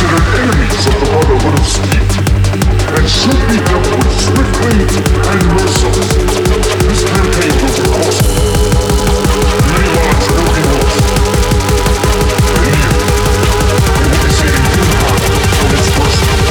considered enemies of the Brotherhood of Steel, and should be dealt with swiftly and mercilessly. This campaign will be costly. Relaunch will be lost. And you will be saving Empire from its worst.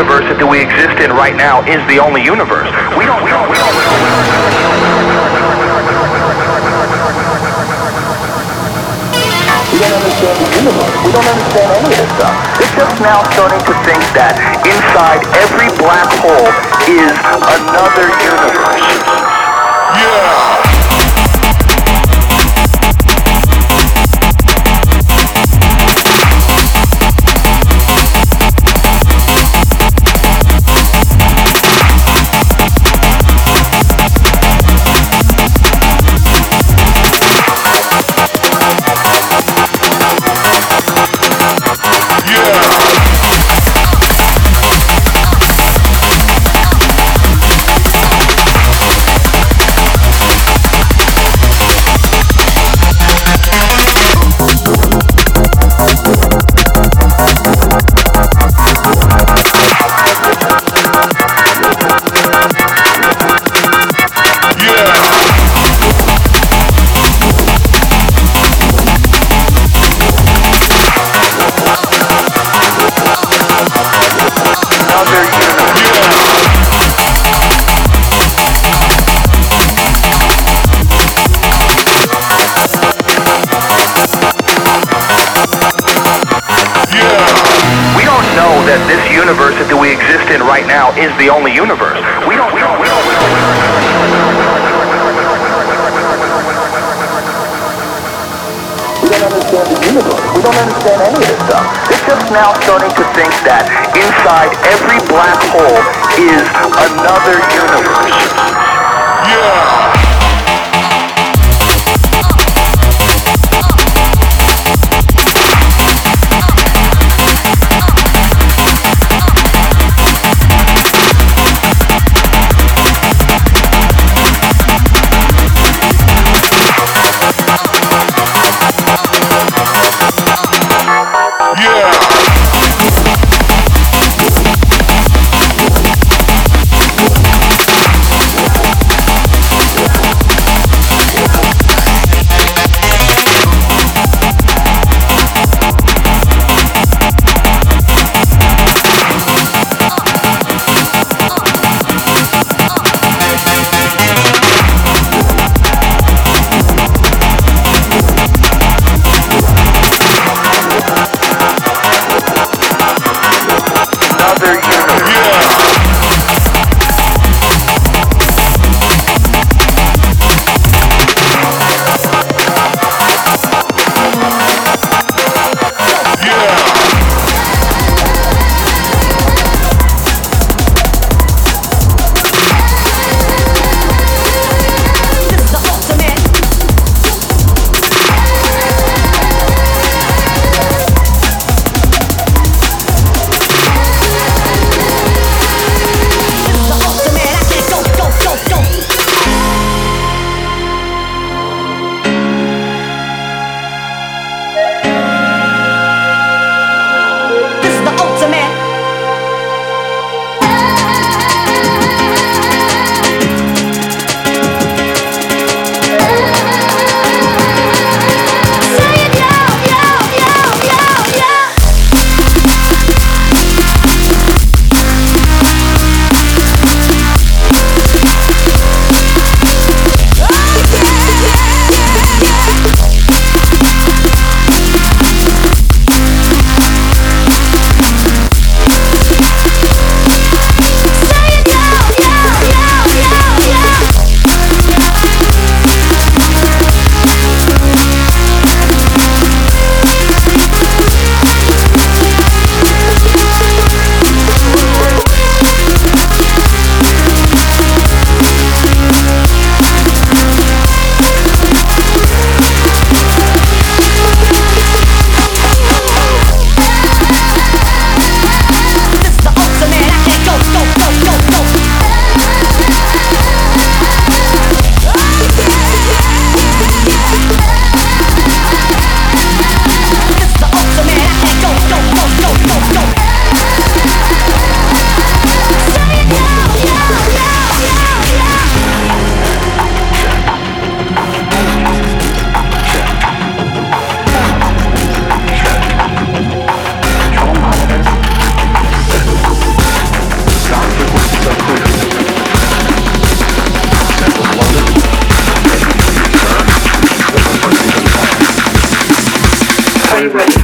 universe that we exist in right now is the only universe. We don't understand the universe. We don't understand any of this stuff. They're just now starting to think that inside every black hole is another universe. Yeah! Is the only universe. We don't understand the universe. We don't understand any of this stuff. They're just now starting to think that inside every black hole is another universe. Yeah! Are you ready?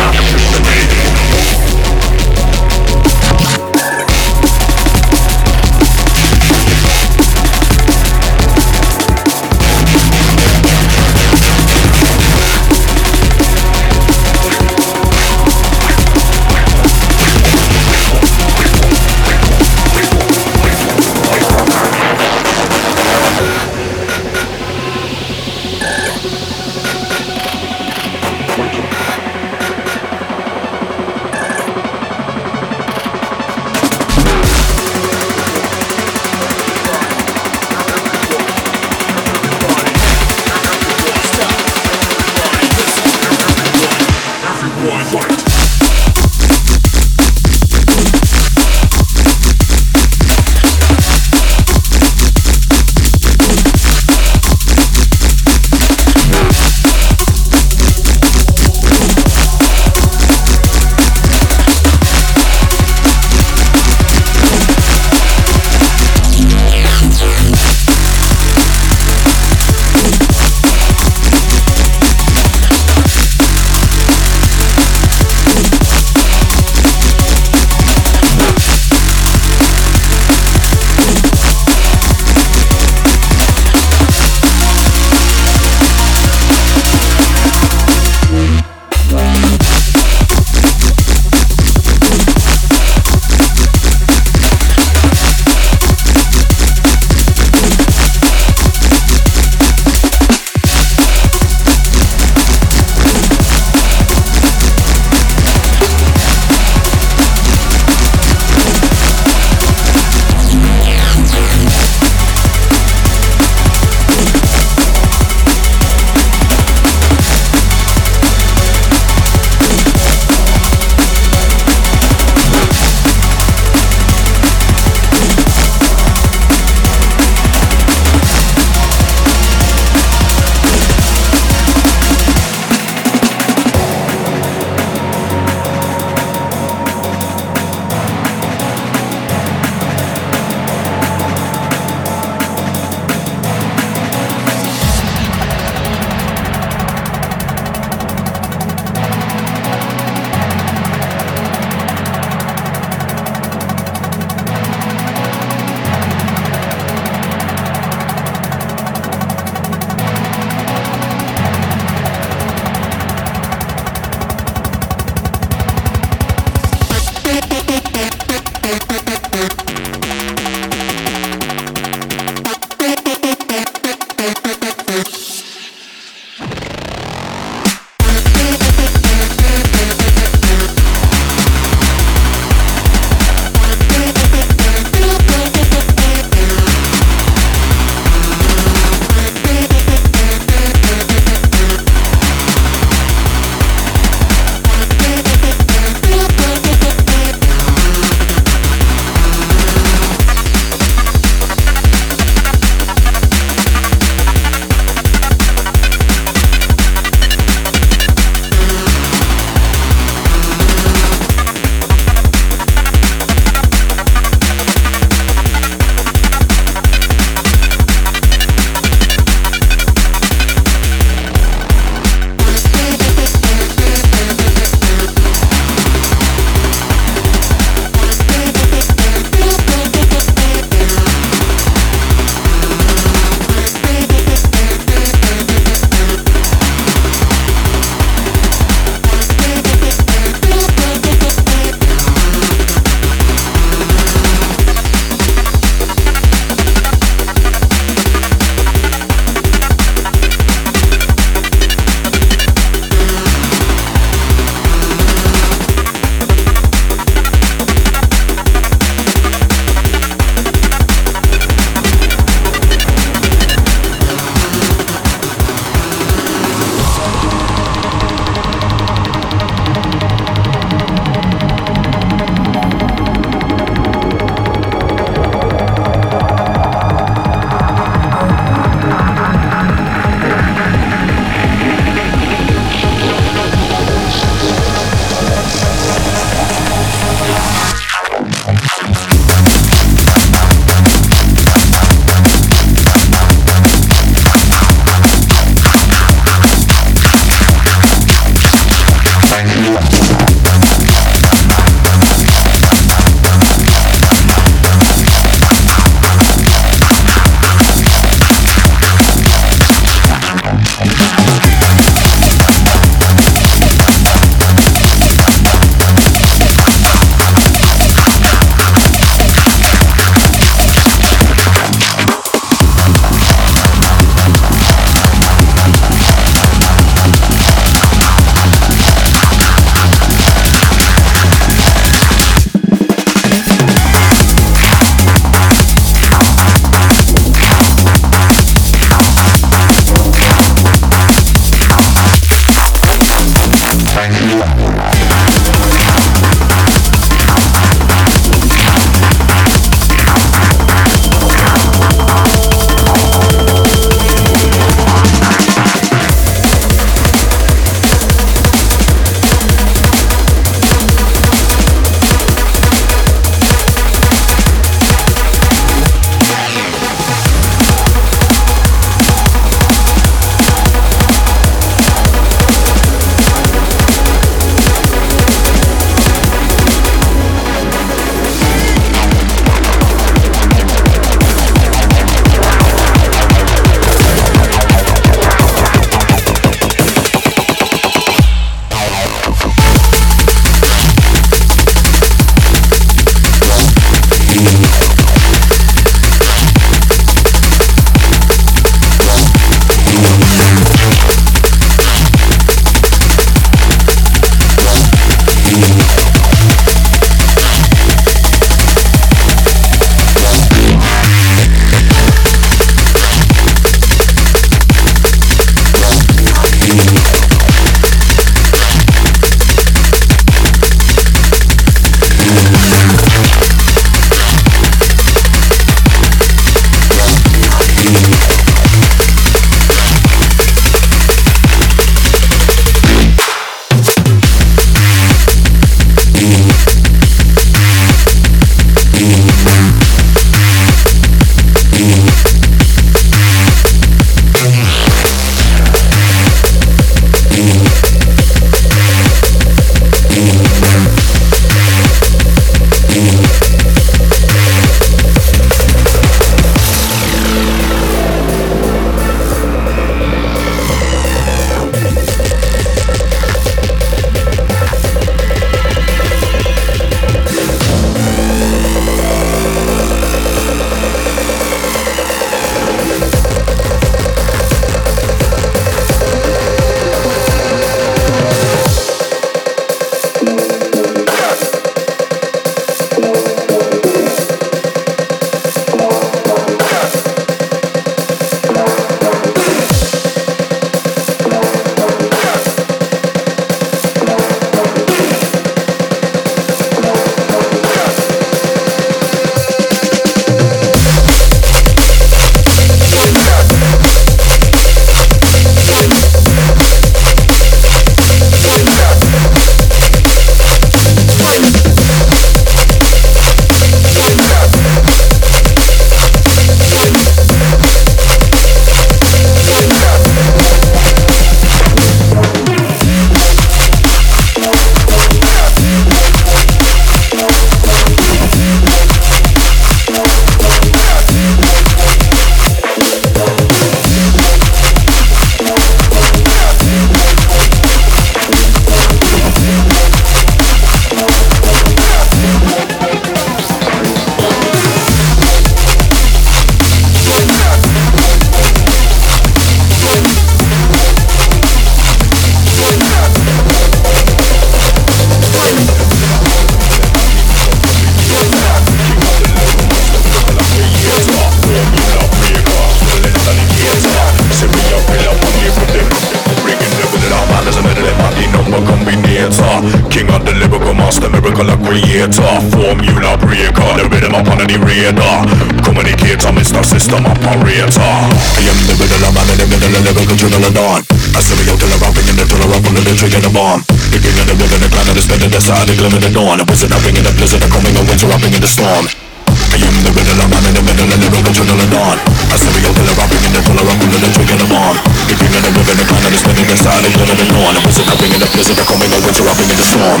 creator. Formula breaker, the rhythm upon any radar. Communicator, Mr. System Operator. I am the middle of man in the middle of lyrical adrenaline. I see me out till I rock, bringing the thriller up on the trigger and the bomb. The king of the river, the clan of the spirit, the side, the glimmer, the dawn. A wizard hopping in the blizzard, a coming, a winter hopping in the storm. I am the riddle, I'm in the middle of lyrical adrenaline. I see me out till I rock, bringing the thriller up on the trigger and the bomb. The king of the river, the clan of the spirit, the side, the glimmer, the dawn. A wizard hopping in the blizzard, a coming, a winter hopping in the storm.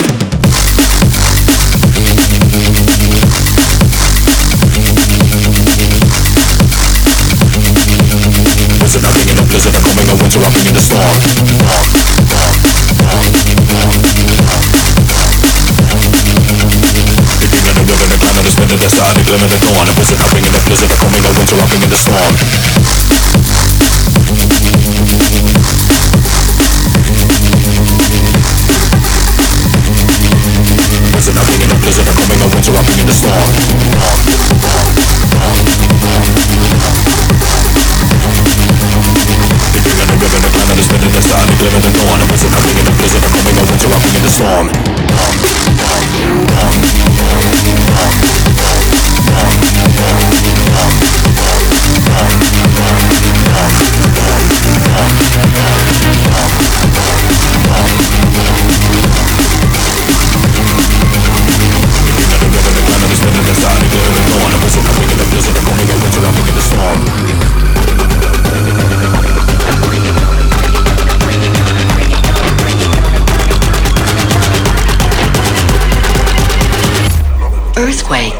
Wizard hopping in the blizzard, a coming, a winter hopping in the storm. The side, the glimmer, the dawn. A wizard hopping in the blizzard, a coming, a winter hopping in the storm. Wizard hopping in the blizzard, a coming, a winter hopping in the storm. The king of the river, the clan of the spirit, the side, the glimmer, the dawn. A wizard hopping in the blizzard, a coming, a winter hopping in the storm. Earthquake.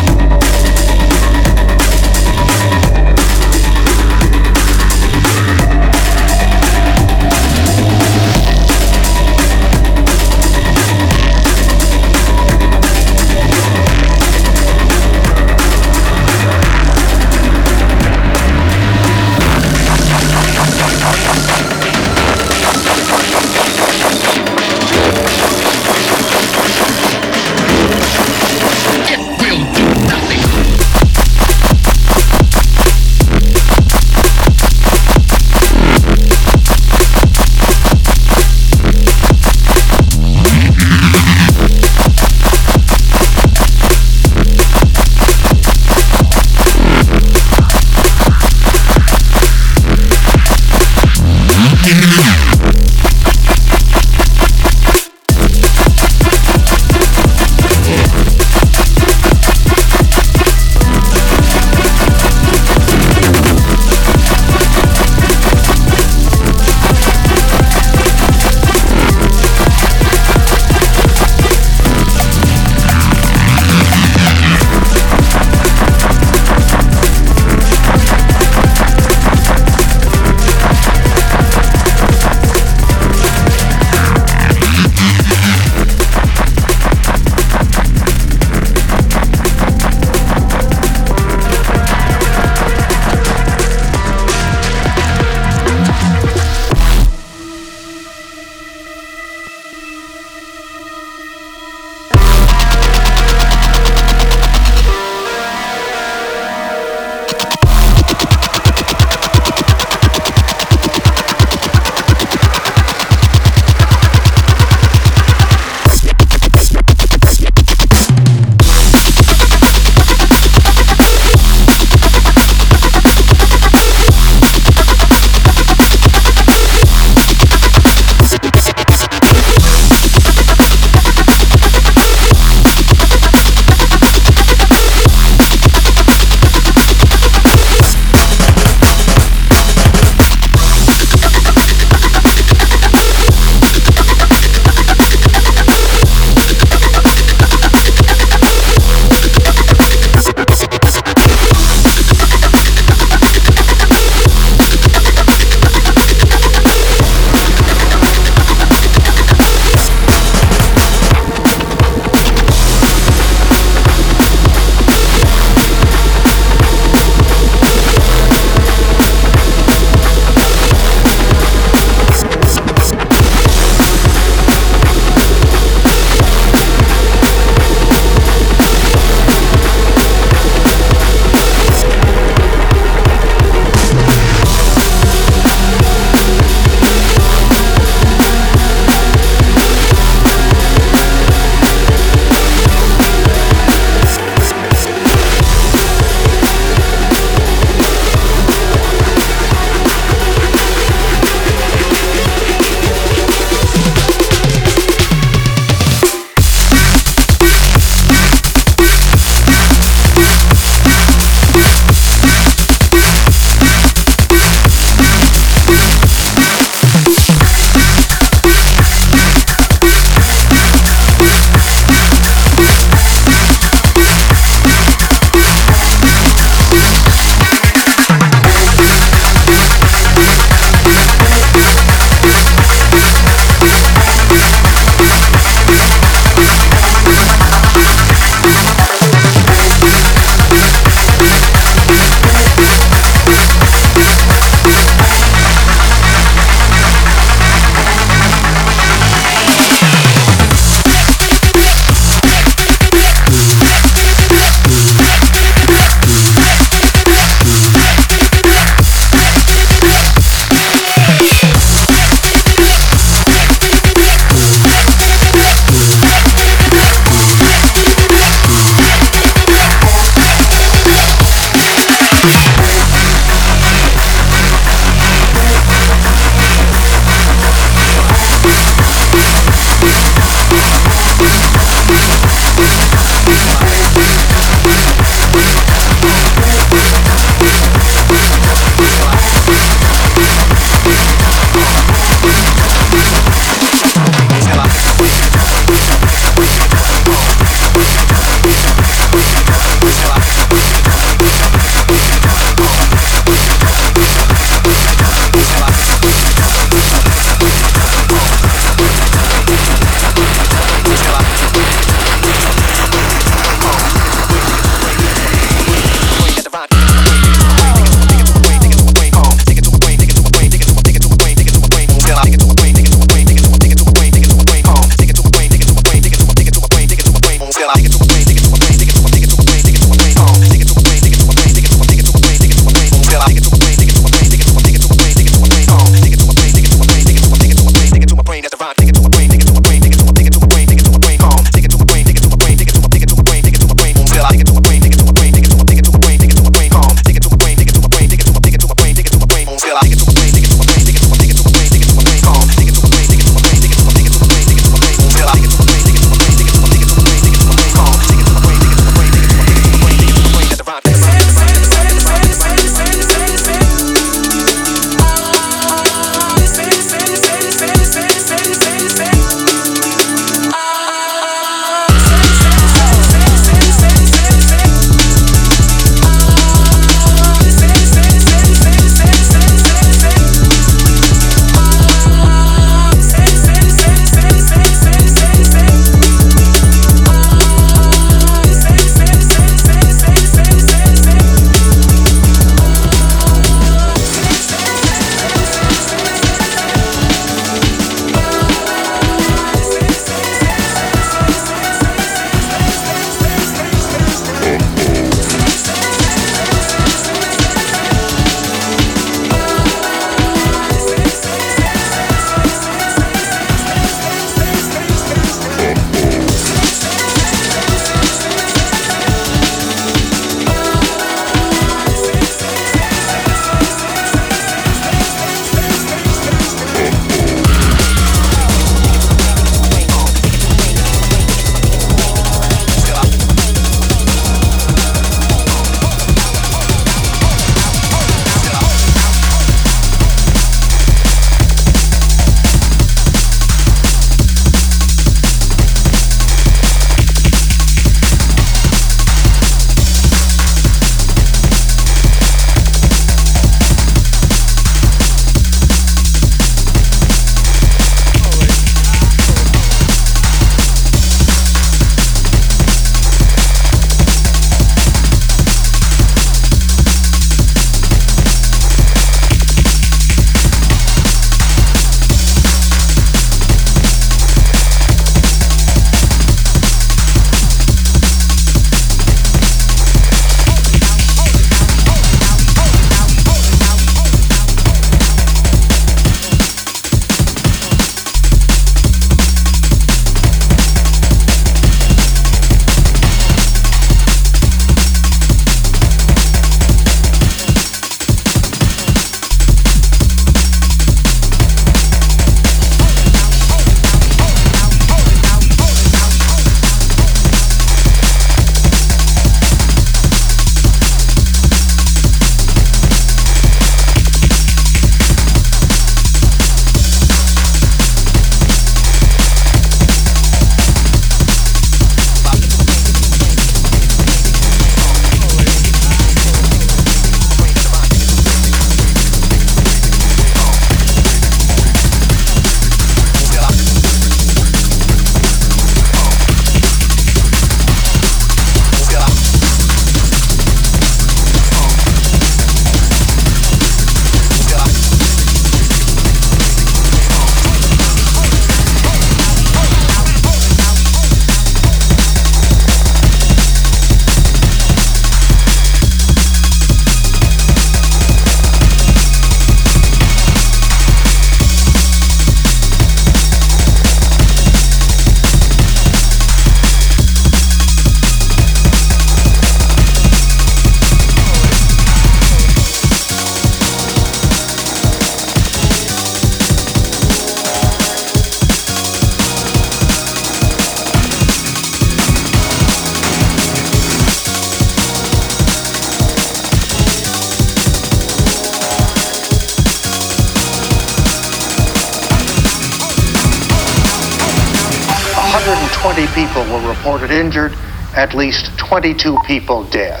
120 people were reported injured, at least 22 people dead.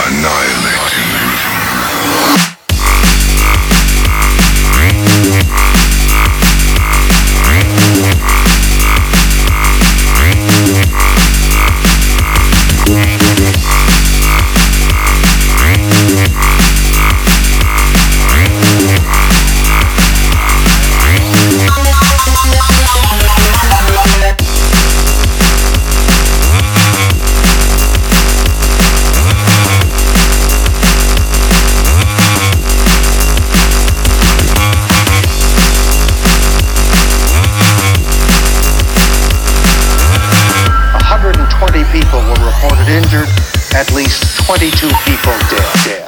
Annihilating. Injured, at least 22 people dead.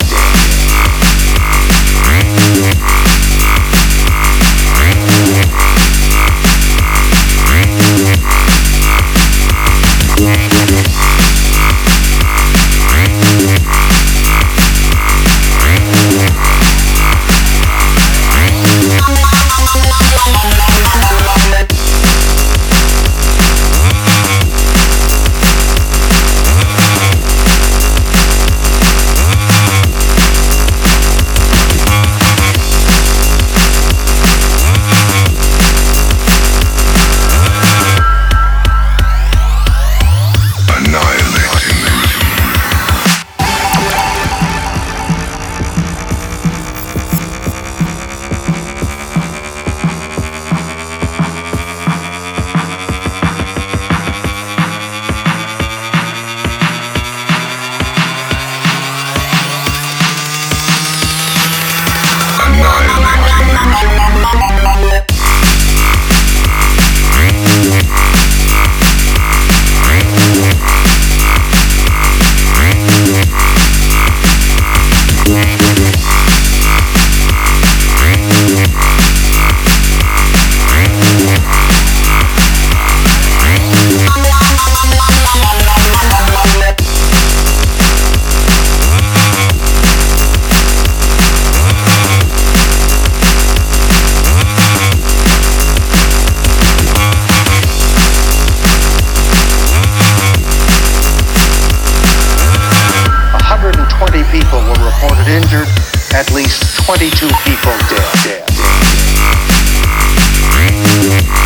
People were reported injured, at least 22 people dead.